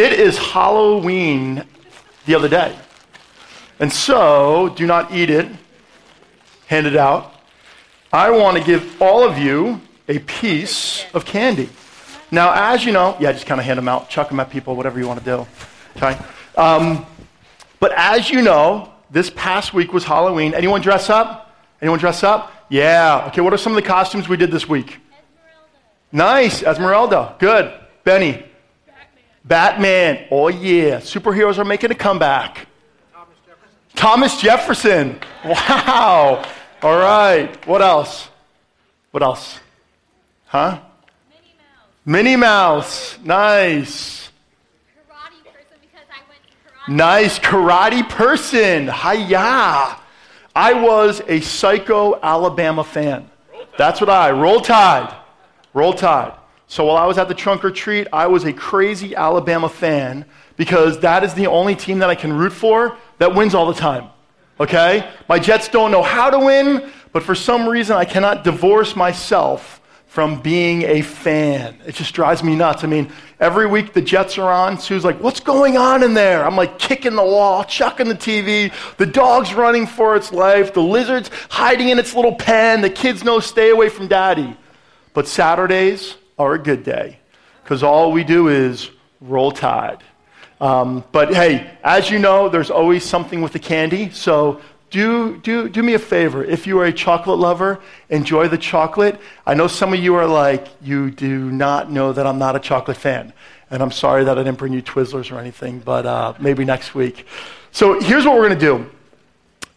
It is Halloween the other day. And so, do not eat it. Hand it out. I want to give all of you a piece of candy. Now, as you know, yeah, just kind of hand them out, chuck them at people, whatever you want to do. Okay? But as you know, this past week was Halloween. Anyone dress up? Anyone dress up? Yeah. Okay, what are some of the costumes we did this week? Esmeralda. Nice. Esmeralda. Good. Benny. Batman. Oh, yeah. Superheroes are making a comeback. Thomas Jefferson. Wow. All right. What else? Huh? Minnie Mouse. Nice. Karate person, because I went karate. Nice. Karate person. Hi-ya. I was a psycho Alabama fan. That's what I, Roll Tide. So while I was at the trunk or treat, I was a crazy Alabama fan because that is the only team that I can root for that wins all the time. Okay? My Jets don't know how to win, but for some reason I cannot divorce myself from being a fan. It just drives me nuts. I mean, every week the Jets are on. Sue's like, what's going on in there? I'm like kicking the wall, chucking the TV. The dog's running for its life. The lizard's hiding in its little pen. The kids know stay away from daddy. But Saturdays are a good day because all we do is Roll Tide. But hey, as you know, there's always something with the candy. So Do me a favor. If you are a chocolate lover, enjoy the chocolate. I know some of you are like, you do not know that I'm not a chocolate fan. And I'm sorry that I didn't bring you Twizzlers or anything, but maybe next week. So here's what we're going to do.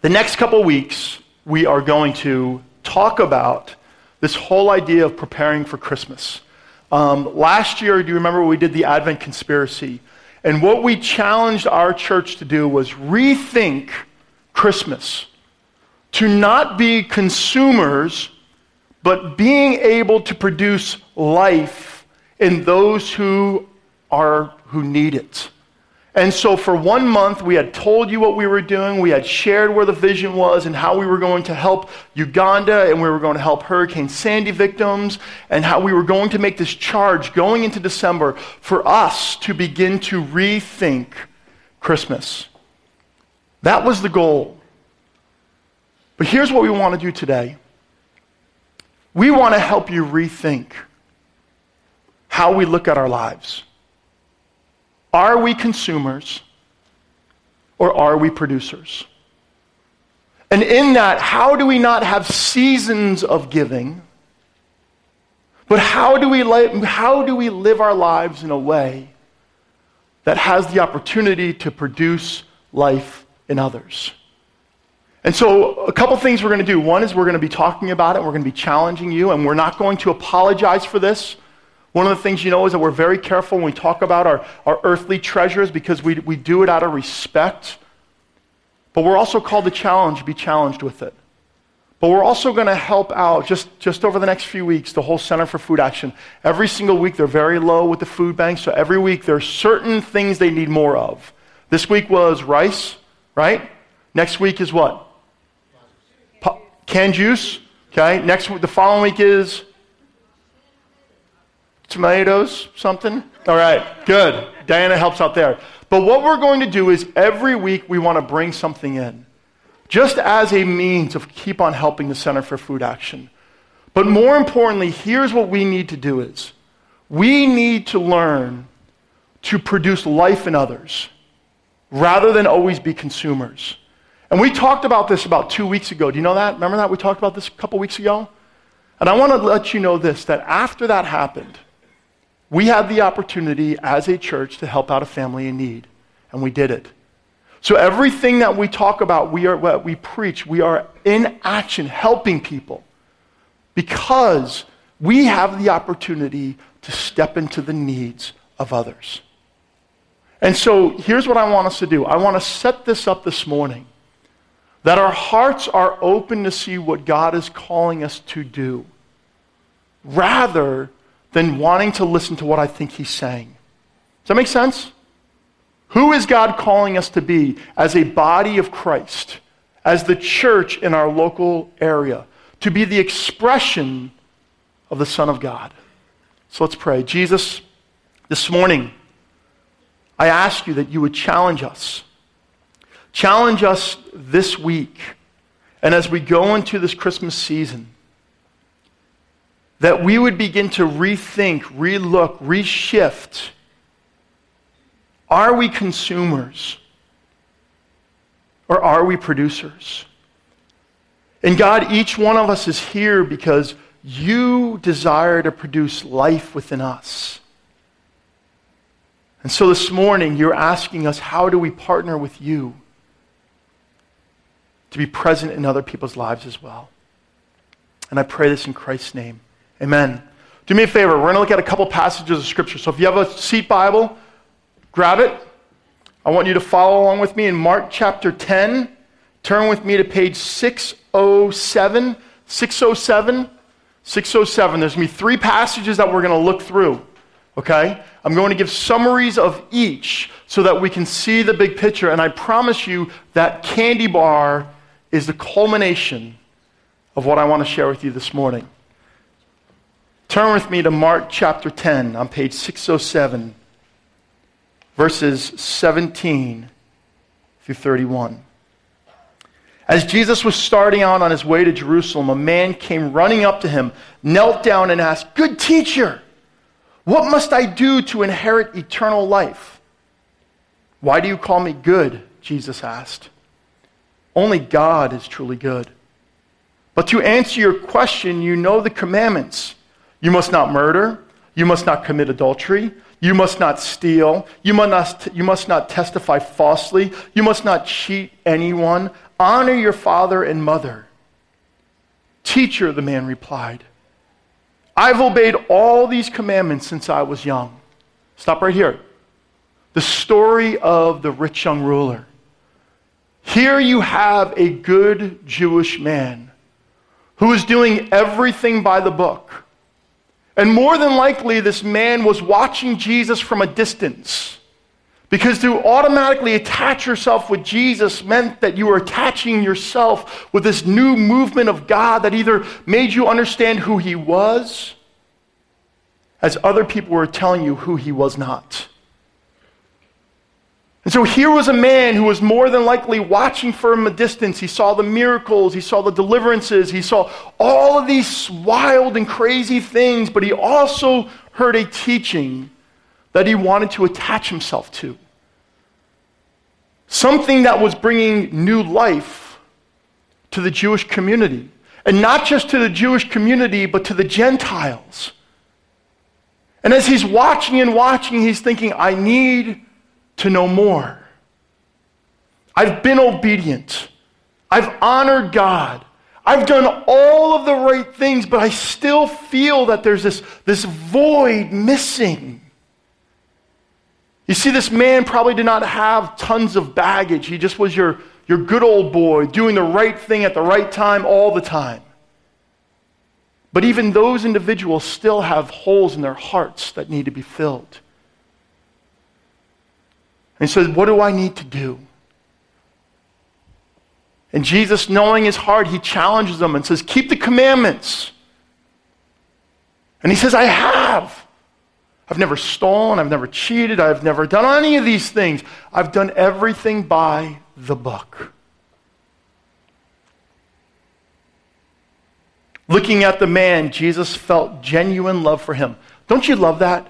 The next couple weeks, we are going to talk about this whole idea of preparing for Christmas. Last year, do you remember we did the Advent Conspiracy? And what we challenged our church to do was rethink Christmas, to not be consumers, but being able to produce life in those who need it. And so for 1 month, we had told you what we were doing. We had shared where the vision was and how we were going to help Uganda, and we were going to help Hurricane Sandy victims, and how we were going to make this charge going into December for us to begin to rethink Christmas. That was the goal. But here's what we want to do today. We want to help you rethink how we look at our lives. Are we consumers or are we producers? And in that, how do we not have seasons of giving, but how do we live our lives in a way that has the opportunity to produce life in others? And so a couple things we're going to do. One is we're going to be talking about it. We're going to be challenging you, and we're not going to apologize for this. One of the things you know is that we're very careful when we talk about our earthly treasures because we do it out of respect. But we're also called to be challenged with it. But we're also going to help out just over the next few weeks, the whole Center for Food Action. Every single week, they're very low with the food bank, so every week there are certain things they need more of. This week was rice, right? Next week is what? Canned juice. Okay. Next week, the following week is tomatoes, something. All right. Good. Diana helps out there. But what we're going to do is every week we want to bring something in, just as a means of keep on helping the Center for Food Action. But more importantly, here's what we need to do is we need to learn to produce life in others, rather than always be consumers. And we talked about this about 2 weeks ago. Do you know that? Remember that? We talked about this a couple weeks ago. And I want to let you know this, that after that happened, we had the opportunity as a church to help out a family in need, and we did it. So everything that we talk about, what we preach, we are in action helping people because we have the opportunity to step into the needs of others. And so here's what I want us to do. I want to set this up this morning, that our hearts are open to see what God is calling us to do, rather than wanting to listen to what I think he's saying. Does that make sense? Who is God calling us to be as a body of Christ, as the church in our local area, to be the expression of the Son of God? So let's pray. Jesus, this morning, I I ask you that you would challenge us. Challenge us this week, and as we go into this Christmas season, that we would begin to rethink, relook, reshift. Are we consumers, or are we producers? And God, each one of us is here because you desire to produce life within us. And so this morning, you're asking us, how do we partner with you to be present in other people's lives as well? And I pray this in Christ's name. Amen. Do me a favor. We're going to look at a couple passages of Scripture. So if you have a seat Bible, grab it. I want you to follow along with me in Mark chapter 10. Turn with me to page 607. 607. 607. There's going to be three passages that we're going to look through. Okay? I'm going to give summaries of each so that we can see the big picture. And I promise you that candy bar is the culmination of what I want to share with you this morning. Turn with me to Mark chapter 10 on page 607, verses 17 through 31. As Jesus was starting out on his way to Jerusalem, a man came running up to him, knelt down and asked, "Good teacher, what must I do to inherit eternal life?" "Why do you call me good?" Jesus asked. "Only God is truly good. But to answer your question, you know the commandments. You must not murder. You must not commit adultery. You must not steal. You must not testify falsely. You must not cheat anyone. Honor your father and mother." "Teacher," the man replied, "I've obeyed all these commandments since I was young." Stop right here. The story of the rich young ruler. Here you have a good Jewish man who is doing everything by the book. And more than likely, this man was watching Jesus from a distance, because to automatically attach yourself with Jesus meant that you were attaching yourself with this new movement of God that either made you understand who he was, as other people were telling you who he was not. And so here was a man who was more than likely watching from a distance. He saw the miracles, he saw the deliverances, he saw all of these wild and crazy things, but he also heard a teaching that he wanted to attach himself to. Something that was bringing new life to the Jewish community. And not just to the Jewish community, but to the Gentiles. And as he's watching and watching, he's thinking, I need to know more. I've been obedient. I've honored God. I've done all of the right things, but I still feel that there's this void missing. You see, this man probably did not have tons of baggage. He just was your good old boy, doing the right thing at the right time all the time. But even those individuals still have holes in their hearts that need to be filled. And he says, what do I need to do? And Jesus, knowing his heart, he challenges him and says, keep the commandments. And he says, I have. I've never stolen, I've never cheated, I've never done any of these things. I've done everything by the book. Looking at the man, Jesus felt genuine love for him. Don't you love that?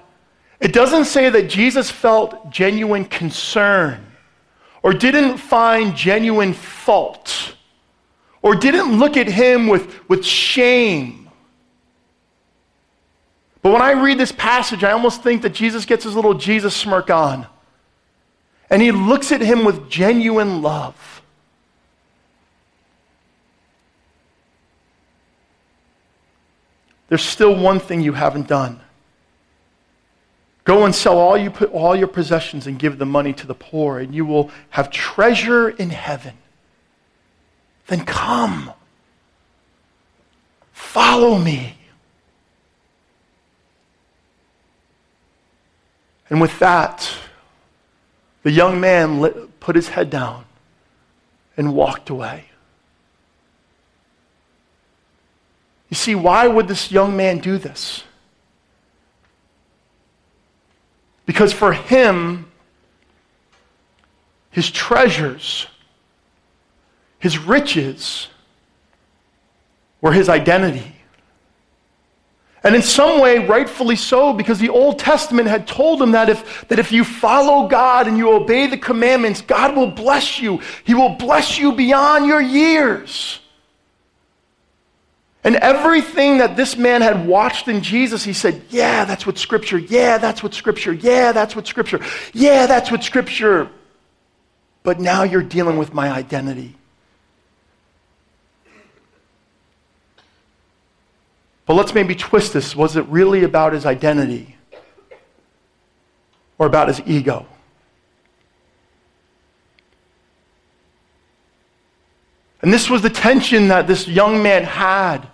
It doesn't say that Jesus felt genuine concern, or didn't find genuine fault, or didn't look at him with shame. But when I read this passage, I almost think that Jesus gets his little Jesus smirk on. And he looks at him with genuine love. There's still one thing you haven't done. Go and sell all your possessions and give the money to the poor, and you will have treasure in heaven. Then come, follow me. And with that, the young man put his head down and walked away. You see, why would this young man do this? Because for him, his treasures, his riches, were his identity. And in some way, rightfully so, because the Old Testament had told him that if you follow God and you obey the commandments, God will bless you. He will bless you beyond your years. And everything that this man had watched in Jesus, he said, yeah, that's what Scripture, yeah, that's what Scripture, yeah, that's what Scripture, yeah, that's what Scripture. But now you're dealing with my identity. But let's maybe twist this. Was it really about his identity or about his ego? And this was the tension that this young man had.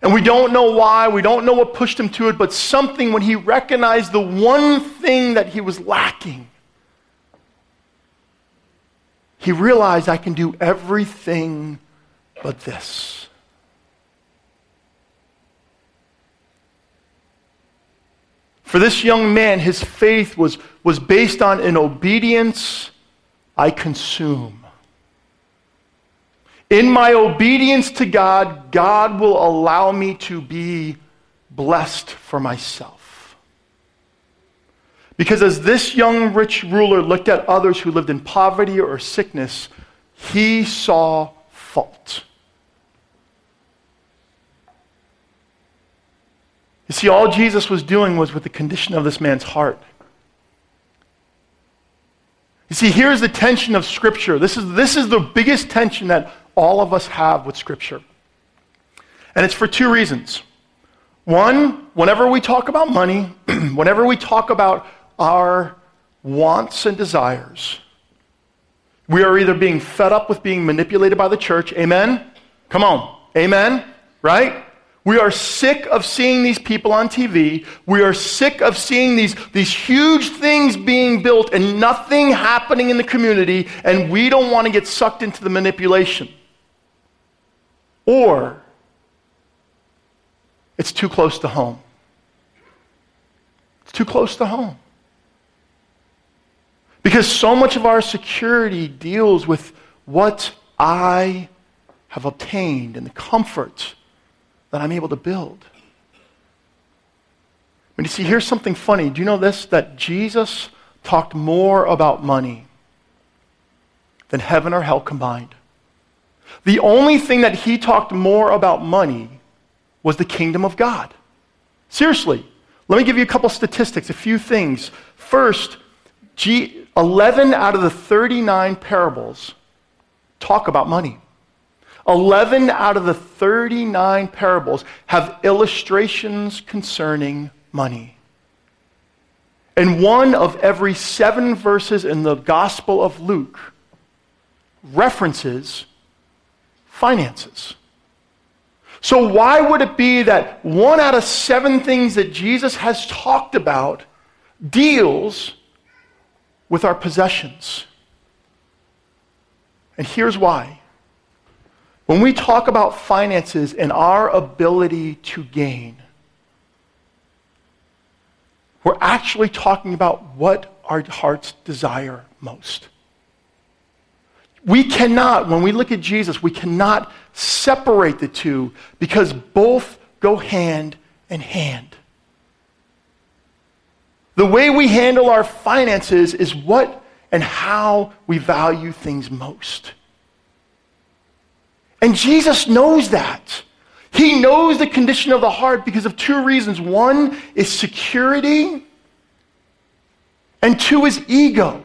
And we don't know why, we don't know what pushed him to it, but something when he recognized the one thing that he was lacking, he realized, I can do everything but this. For this young man, his faith was based on an obedience, I consume. In my obedience to God, God will allow me to be blessed for myself. Because as this young rich ruler looked at others who lived in poverty or sickness, he saw fault. You see, all Jesus was doing was with the condition of this man's heart. You see, here's the tension of Scripture. This is the biggest tension that all of us have with Scripture. And it's for two reasons. One, whenever we talk about money, whenever we talk about our wants and desires, we are either being fed up with being manipulated by the church. Amen? Come on. Amen? Right? We are sick of seeing these people on TV. We are sick of seeing these huge things being built and nothing happening in the community, and we don't want to get sucked into the manipulation. Or it's too close to home. It's too close to home. Because so much of our security deals with what I have obtained and the comfort that I'm able to build. But you see, here's something funny. Do you know this? That Jesus talked more about money than heaven or hell combined. The only thing that he talked more about money was the kingdom of God. Seriously, let me give you a couple statistics, a few things. First, 11 out of the 39 parables talk about money. 11 out of the 39 parables have illustrations concerning money. And one of every 7 verses in the Gospel of Luke references finances. So why would it be that one out of 7 things that Jesus has talked about deals with our possessions? And here's why. When we talk about finances and our ability to gain, we're actually talking about what our hearts desire most. We cannot, when we look at Jesus, we cannot separate the two because both go hand in hand. The way we handle our finances is what and how we value things most. And Jesus knows that. He knows the condition of the heart because of two reasons. One is security, and two is ego.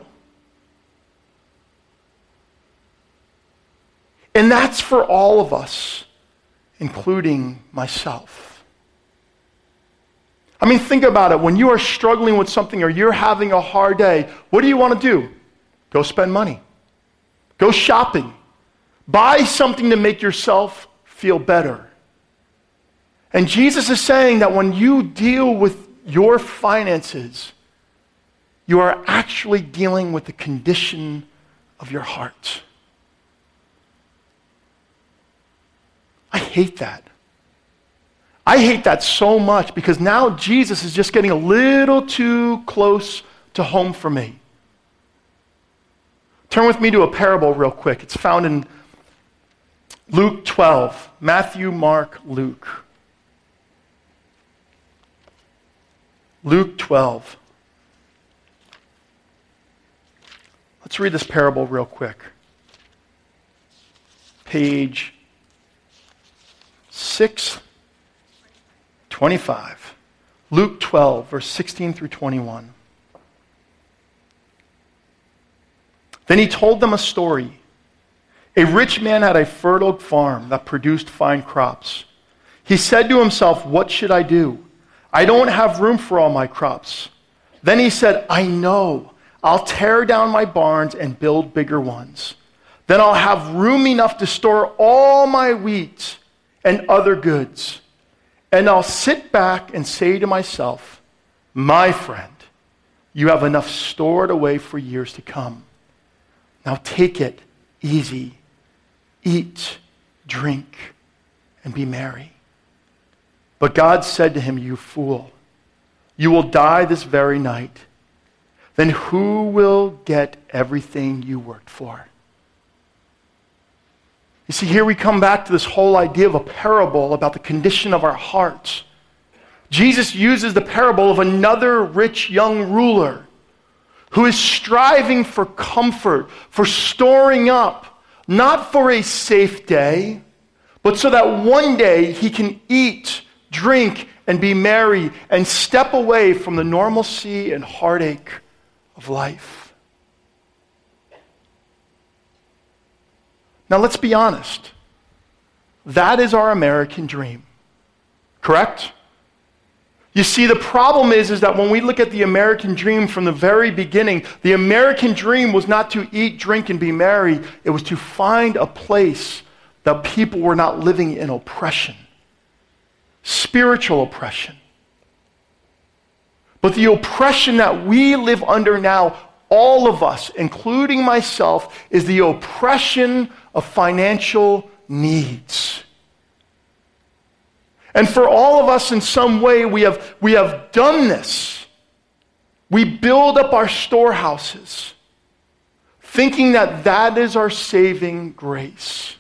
And that's for all of us, including myself. I mean, think about it. When you are struggling with something or you're having a hard day, what do you want to do? Go spend money. Go shopping. Buy something to make yourself feel better. And Jesus is saying that when you deal with your finances, you are actually dealing with the condition of your heart. I hate that. I hate that so much because now Jesus is just getting a little too close to home for me. Turn with me to a parable real quick. It's found in Luke 12, Matthew, Mark, Luke. Luke 12. Let's read this parable real quick. Page 625. Luke 12, verse 16 through 21. Then he told them a story. A rich man had a fertile farm that produced fine crops. He said to himself, "What should I do? I don't have room for all my crops." Then he said, "I know. I'll tear down my barns and build bigger ones. Then I'll have room enough to store all my wheat and other goods. And I'll sit back and say to myself, 'My friend, you have enough stored away for years to come. Now take it easy, eat, drink, and be merry.' But God said to him, 'You fool, you will die this very night. Then who will get everything you worked for?'" You see, here we come back to this whole idea of a parable about the condition of our hearts. Jesus uses the parable of another rich young ruler who is striving for comfort, for storing up, not for a safe day, but so that one day he can eat, drink, and be merry and step away from the normalcy and heartache of life. Now let's be honest. That is our American dream. Correct? You see, the problem is that when we look at the American dream from the very beginning, the American dream was not to eat, drink, and be merry. It was to find a place that people were not living in oppression, spiritual oppression. But the oppression that we live under now, all of us, including myself, is the oppression of financial needs. And for all of us, in some way, we have done this. We build up our storehouses, thinking that that is our saving grace.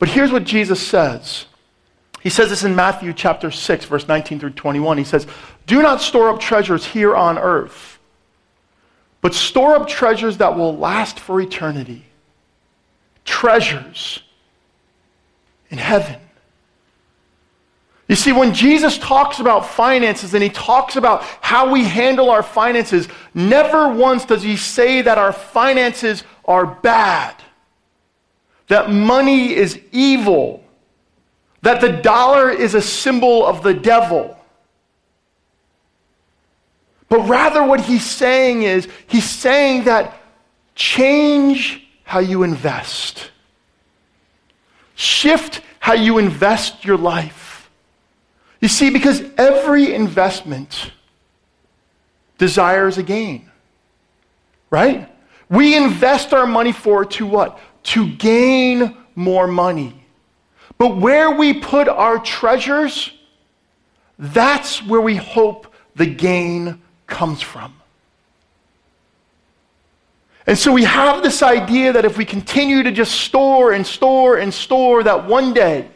But here's what Jesus says. He says this in Matthew chapter 6, verse 19 through 21. He says, "Do not store up treasures here on earth, but store up treasures that will last for eternity. Treasures in heaven." You see, when Jesus talks about finances and he talks about how we handle our finances, never once does he say that our finances are bad, that money is evil, that the dollar is a symbol of the devil. But rather what he's saying is, he's saying that change how you invest. Shift how you invest your life. You see, because every investment desires a gain, right? We invest our money to what? To gain more money. But where we put our treasures, that's where we hope the gain comes from. And so we have this idea that if we continue to just store and store and store, that one day,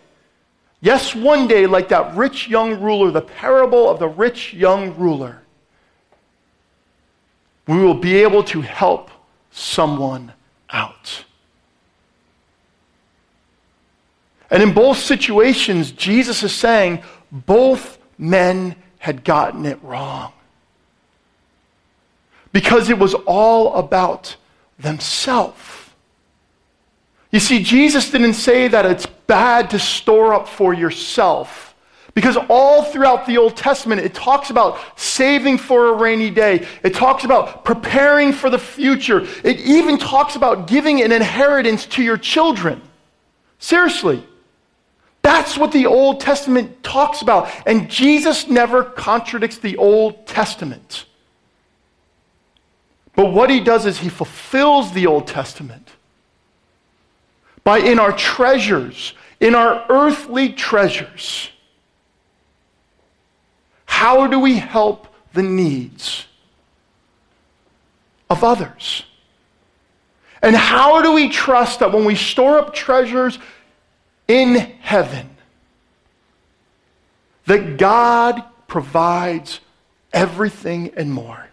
yes, one day, like that rich young ruler, the parable of the rich young ruler, we will be able to help someone out. And in both situations, Jesus is saying both men had gotten it wrong, because it was all about themselves. You see, Jesus didn't say that it's bad to store up for yourself, because all throughout the Old Testament, it talks about saving for a rainy day. It talks about preparing for the future. It even talks about giving an inheritance to your children. Seriously. That's what the Old Testament talks about. And Jesus never contradicts the Old Testament. But what he does is he fulfills the Old Testament by, in our treasures, in our earthly treasures, how do we help the needs of others? And how do we trust that when we store up treasures in heaven, that God provides everything and more?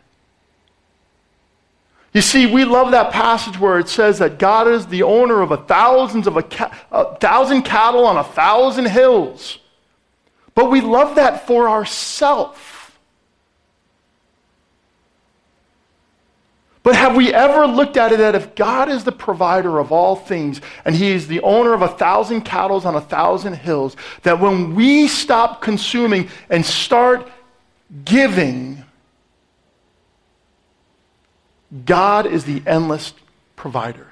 You see, we love that passage where it says that God is the owner of a thousand cattle on 1,000 hills. But we love that for ourselves. But have we ever looked at it that if God is the provider of all things and he is the owner of 1,000 cattle on 1,000 hills, that when we stop consuming and start giving, God is the endless provider.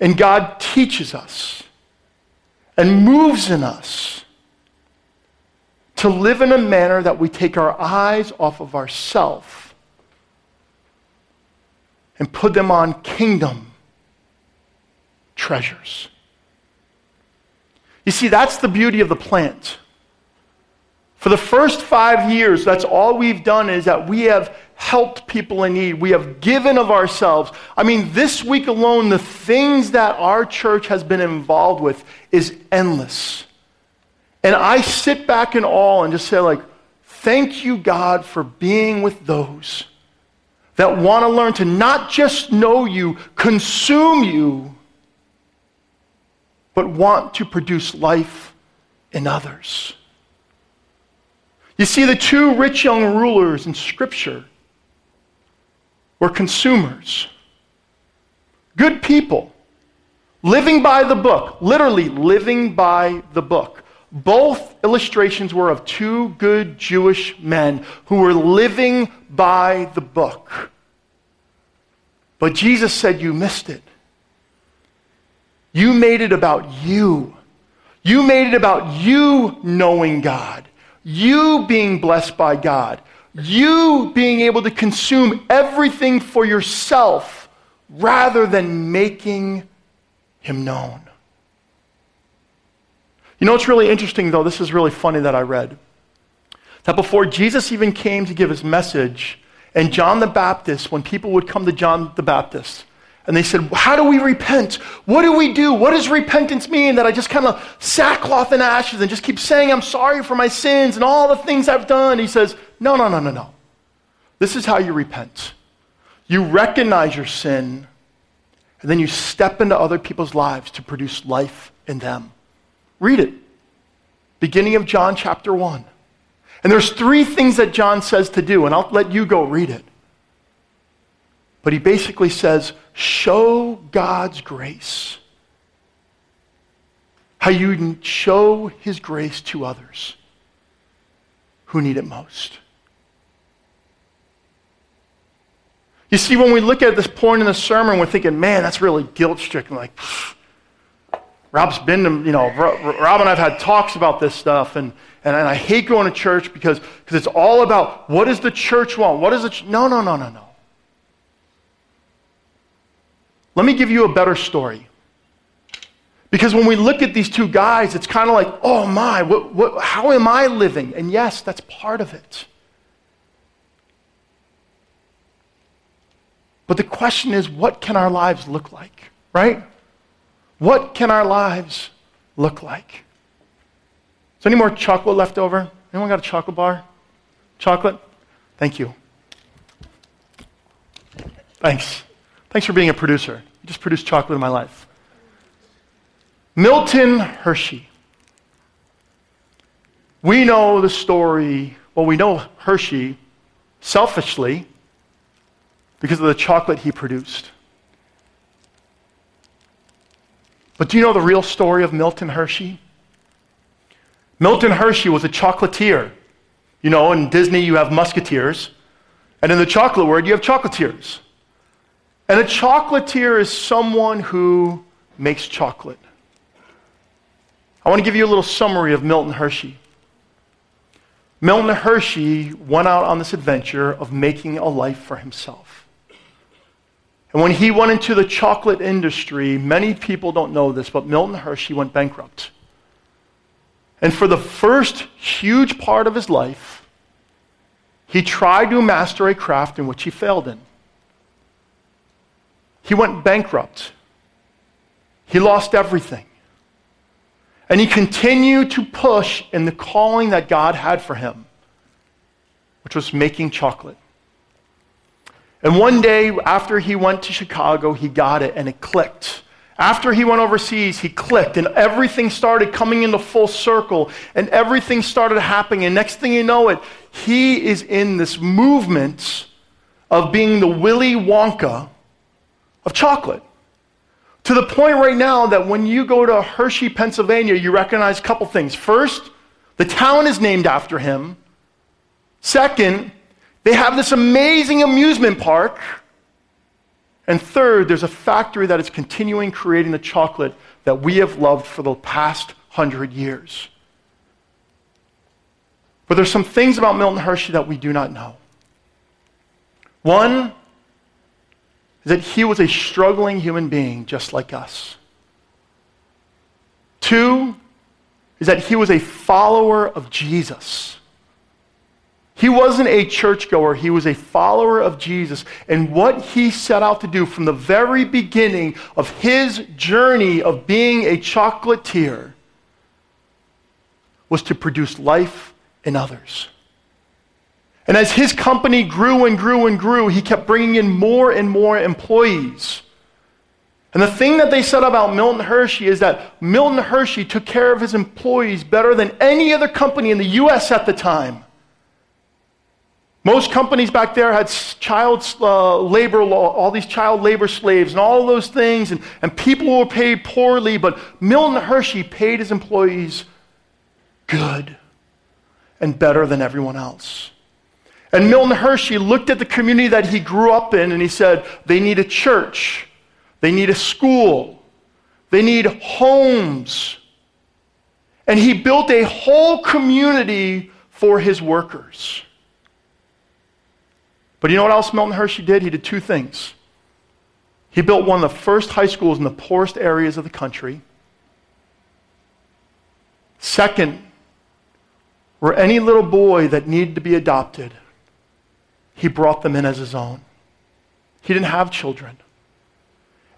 And God teaches us and moves in us to live in a manner that we take our eyes off of ourselves and put them on kingdom treasures. You see, that's the beauty of the plant. For the first 5 years, that's all we've done is that we have helped people in need. We have given of ourselves. I mean, this week alone, the things that our church has been involved with is endless. And I sit back in awe and just say, like, thank you, God, for being with those that want to learn to not just know you, consume you, but want to produce life in others. You see, the two rich young rulers in Scripture were consumers, good people, living by the book, literally living by the book. Both illustrations were of two good Jewish men who were living by the book. But Jesus said, you missed it. You made it about you. You made it about you knowing God, you being blessed by God, you being able to consume everything for yourself rather than making him known. You know what's really interesting, though? This is really funny that I read. That before Jesus even came to give his message, and John the Baptist, when people would come to John the Baptist, and they said, how do we repent? What do we do? What does repentance mean? That I just kind of sackcloth and ashes and just keep saying I'm sorry for my sins and all the things I've done. He says, no. This is how you repent. You recognize your sin, and then you step into other people's lives to produce life in them. Read it. Beginning of John chapter 1. And there's three things that John says to do, and I'll let you go read it. But he basically says, show God's grace. How you show his grace to others who need it most. You see, when we look at this point in the sermon, we're thinking, man, that's really guilt-stricken. Like, pfft. Rob and I have had talks about this stuff, and I hate going to church because it's all about what does the church want? What is it? No. Let me give you a better story. Because when we look at these two guys, it's kind of like, oh my, how am I living? And yes, that's part of it. But the question is, what can our lives look like, right? What can our lives look like? Is there any more chocolate left over? Anyone got a chocolate bar? Chocolate? Thank you. Thanks. Thanks for being a producer. You just produced chocolate in my life. Milton Hershey. We know the story, well, we know Hershey selfishly because of the chocolate he produced. But do you know the real story of Milton Hershey? Milton Hershey was a chocolatier. You know, in Disney you have musketeers, and in the chocolate world you have chocolatiers. And a chocolatier is someone who makes chocolate. I want to give you a little summary of Milton Hershey. Milton Hershey went out on this adventure of making a life for himself. And when he went into the chocolate industry, many people don't know this, but Milton Hershey went bankrupt. And for the first huge part of his life, He tried to master a craft in which he failed in. He went bankrupt. He lost everything. And he continued to push in the calling that God had for him, which was making chocolate. And one day, after he went to Chicago, he got it, and it clicked. After he went overseas, he clicked, and everything started coming into full circle, and everything started happening, and next thing you know it, he is in this movement of being the Willy Wonka of chocolate. To the point right now that when you go to Hershey, Pennsylvania, you recognize a couple things. First, the town is named after him. Second, they have this amazing amusement park. And third, there's a factory that is continuing creating the chocolate that we have loved for the past 100 years. But there's some things about Milton Hershey that we do not know. One is that he was a struggling human being just like us. Two is that he was a follower of Jesus. He wasn't a churchgoer, he was a follower of Jesus. And what he set out to do from the very beginning of his journey of being a chocolatier was to produce life in others. And as his company grew and grew and grew, he kept bringing in more and more employees. And the thing that they said about Milton Hershey is that Milton Hershey took care of his employees better than any other company in the U.S. at the time. Most companies back there had child labor law, all these child labor slaves and all those things, and people were paid poorly, but Milton Hershey paid his employees good and better than everyone else. And Milton Hershey looked at the community that he grew up in, and he said, they need a church, they need a school, they need homes. And he built a whole community for his workers. But you know what else Milton Hershey did? He did two things. He built one of the first high schools in the poorest areas of the country. Second, where any little boy that needed to be adopted, he brought them in as his own. He didn't have children.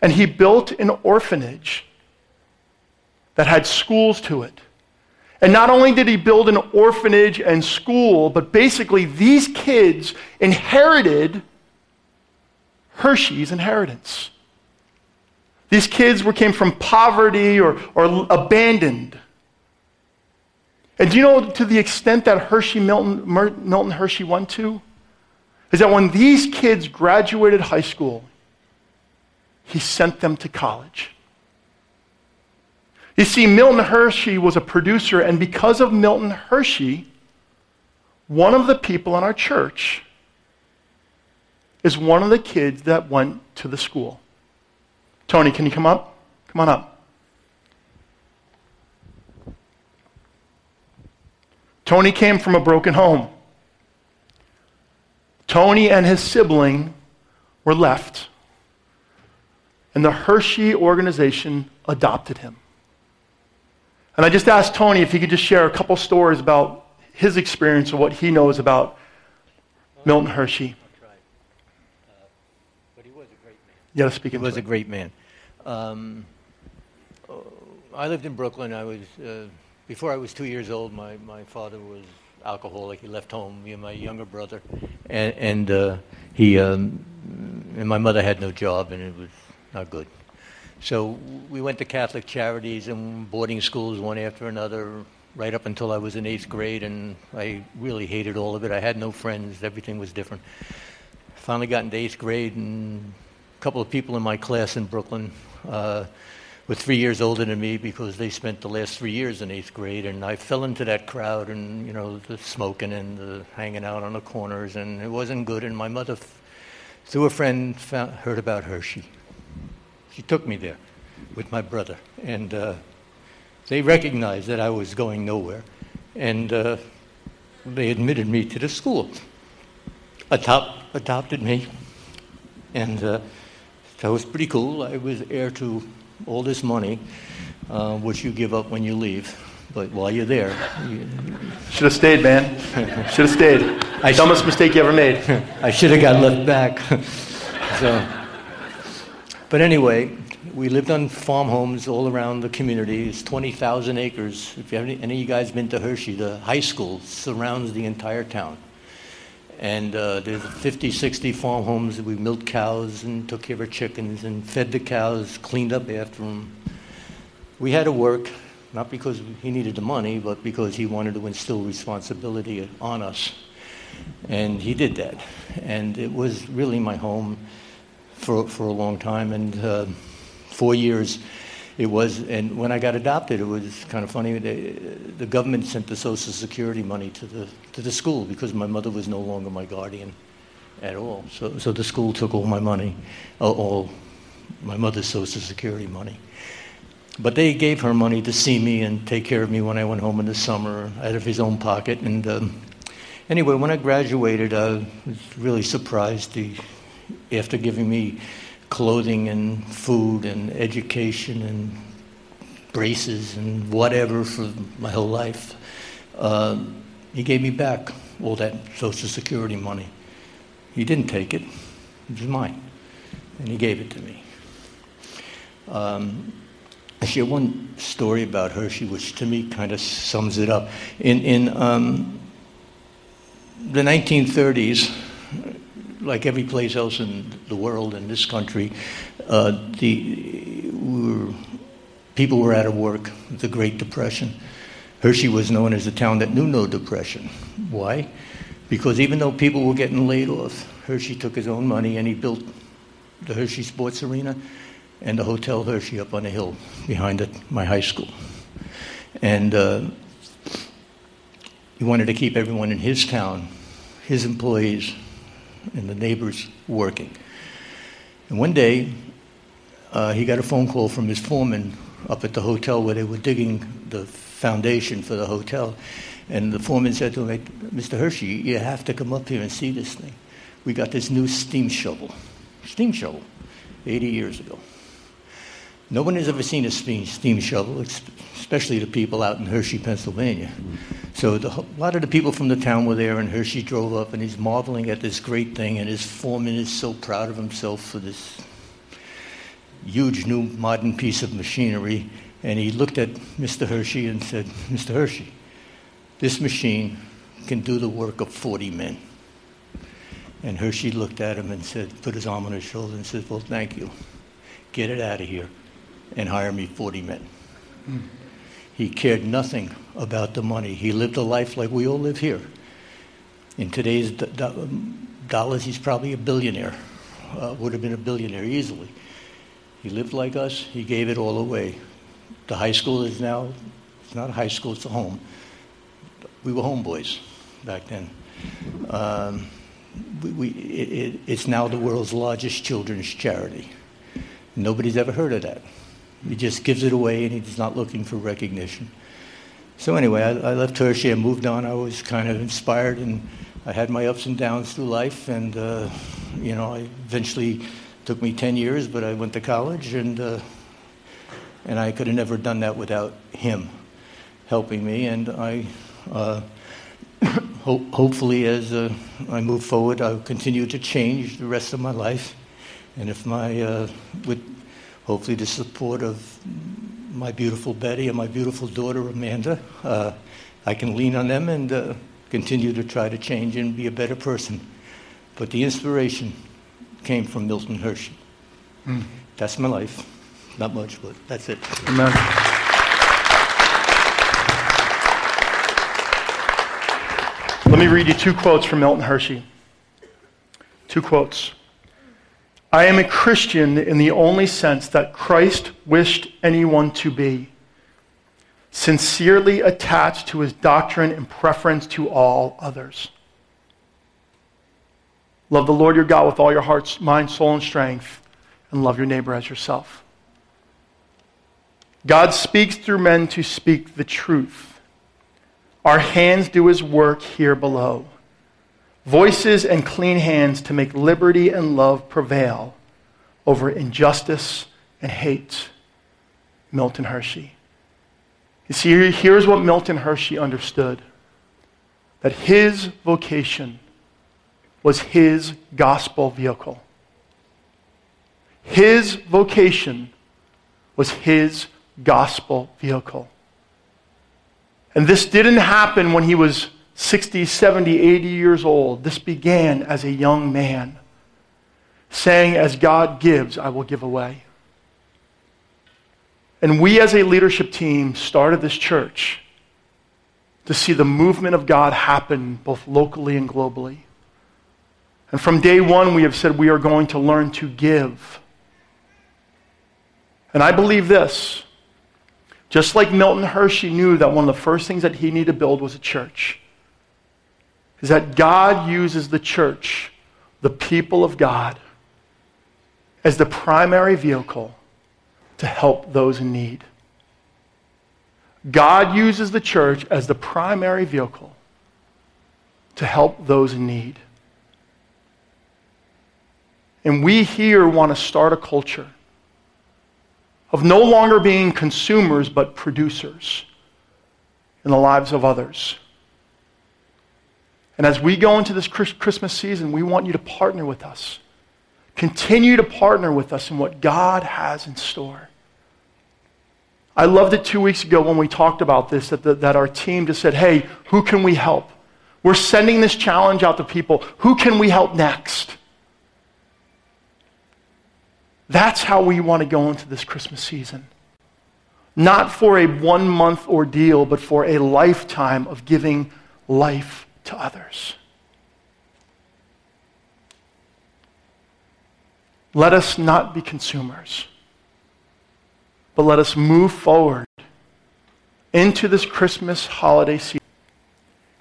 And he built an orphanage that had schools to it. And not only did he build an orphanage and school, but basically these kids inherited Hershey's inheritance. These kids came from poverty or abandoned. And do you know to the extent that Milton Hershey went to? Is that when these kids graduated high school, he sent them to college. You see, Milton Hershey was a producer, and because of Milton Hershey, one of the people in our church is one of the kids that went to the school. Tony, can you come up? Come on up. Tony came from a broken home. Tony and his sibling were left, and the Hershey organization adopted him. And I just asked Tony if he could just share a couple stories about his experience and what he knows about Milton Hershey. I'll try. But he was a great man. You gotta speak into it. He was a great man. I lived in Brooklyn. I was before I was 2 years old. My father was alcoholic. He left home. Me and my younger brother, and my mother had no job, and it was not good. So we went to Catholic charities and boarding schools one after another, right up until I was in 8th grade, and I really hated all of it. I had no friends. Everything was different. Finally got into 8th grade, and a couple of people in my class in Brooklyn were 3 years older than me because they spent the last 3 years in 8th grade, and I fell into that crowd and, you know, the smoking and the hanging out on the corners, and it wasn't good. And my mother, through a friend, heard about Hershey. She took me there with my brother, and they recognized that I was going nowhere, and they admitted me to the school. Adopted me, and that was pretty cool. I was heir to all this money, which you give up when you leave, but while you're there... Should have stayed, man. Should have stayed. Dumbest mistake you ever made. I should have got left back. But anyway, we lived on farm homes all around the community. It's 20,000 acres. If you have any of you guys been to Hershey, the high school surrounds the entire town. And there's 50, 60 farm homes. We milked cows and took care of our chickens and fed the cows, cleaned up after them. We had to work, not because he needed the money, but because he wanted to instill responsibility on us. And he did that. And it was really my home for a long time. And 4 years it was. And when I got adopted, it was kind of funny. The government sent the Social Security money to the school because my mother was no longer my guardian at all. So the school took all my money, all my mother's Social Security money. But they gave her money to see me and take care of me when I went home in the summer out of his own pocket. And anyway, when I graduated, I was really surprised. After giving me clothing and food and education and braces and whatever for my whole life, he gave me back all that Social Security money. He didn't take it. It was mine. And he gave it to me. I share one story about Hershey, which to me kind of sums it up. In the 1930s, like every place else in the world, in this country, people were out of work, the Great Depression. Hershey was known as the town that knew no depression. Why? Because even though people were getting laid off, Hershey took his own money and he built the Hershey Sports Arena and the Hotel Hershey up on a hill behind my high school. And he wanted to keep everyone in his town, his employees, and the neighbors working. And one day, he got a phone call from his foreman up at the hotel where they were digging the foundation for the hotel. And the foreman said to him, "Mr. Hershey, you have to come up here and see this thing. We got this new steam shovel." Steam shovel, 80 years ago. No one has ever seen a steam shovel, especially the people out in Hershey, Pennsylvania. So a lot of the people from the town were there, and Hershey drove up, and he's marveling at this great thing, and his foreman is so proud of himself for this huge new modern piece of machinery. And he looked at Mr. Hershey and said, "Mr. Hershey, this machine can do the work of 40 men." And Hershey looked at him and said, put his arm on his shoulder and said, "Well, thank you. Get it out of here and hire me 40 men." Mm. He cared nothing about the money. He lived a life like we all live here. In today's dollars, he's probably a billionaire, would have been a billionaire easily. He lived like us. He gave it all away. The high school is now, it's not a high school, it's a home. We were homeboys back then. It's now the world's largest children's charity. Nobody's ever heard of that. He just gives it away, and he's not looking for recognition. So anyway, I left Hershey. I moved on. I was kind of inspired, and I had my ups and downs through life. And I eventually, it took me 10 years, but I went to college, and I could have never done that without him helping me. And I hopefully, as I move forward, I'll continue to change the rest of my life. And if with hopefully the support of my beautiful Betty and my beautiful daughter Amanda, I can lean on them and continue to try to change and be a better person. But the inspiration came from Milton Hershey. Mm. That's my life. Not much, but that's it. Amen. Let me read you two quotes from Milton Hershey. Two quotes. "I am a Christian in the only sense that Christ wished anyone to be, sincerely attached to his doctrine in preference to all others. Love the Lord your God with all your heart, mind, soul, and strength, and love your neighbor as yourself. God speaks through men to speak the truth. Our hands do his work here below. Voices and clean hands to make liberty and love prevail over injustice and hate." Milton Hershey. You see, here's what Milton Hershey understood. That his vocation was his gospel vehicle. His vocation was his gospel vehicle. And this didn't happen when he was 60, 70, 80 years old. This began as a young man, saying, as God gives, I will give away. And we as a leadership team started this church to see the movement of God happen both locally and globally. And from day one, we have said we are going to learn to give. And I believe this. Just like Milton Hershey knew that one of the first things that he needed to build was a church, is that God uses the church, the people of God, as the primary vehicle to help those in need. God uses the church as the primary vehicle to help those in need. And we here want to start a culture of no longer being consumers, but producers in the lives of others. And as we go into this Christmas season, we want you to partner with us. Continue to partner with us in what God has in store. I loved it 2 weeks ago when we talked about this, that our team just said, hey, who can we help? We're sending this challenge out to people. Who can we help next? That's how we want to go into this Christmas season. Not for a one-month ordeal, but for a lifetime of giving life to others. Let us not be consumers, but let us move forward into this Christmas holiday season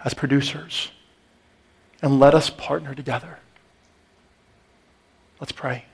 as producers, and let us partner together. Let's pray.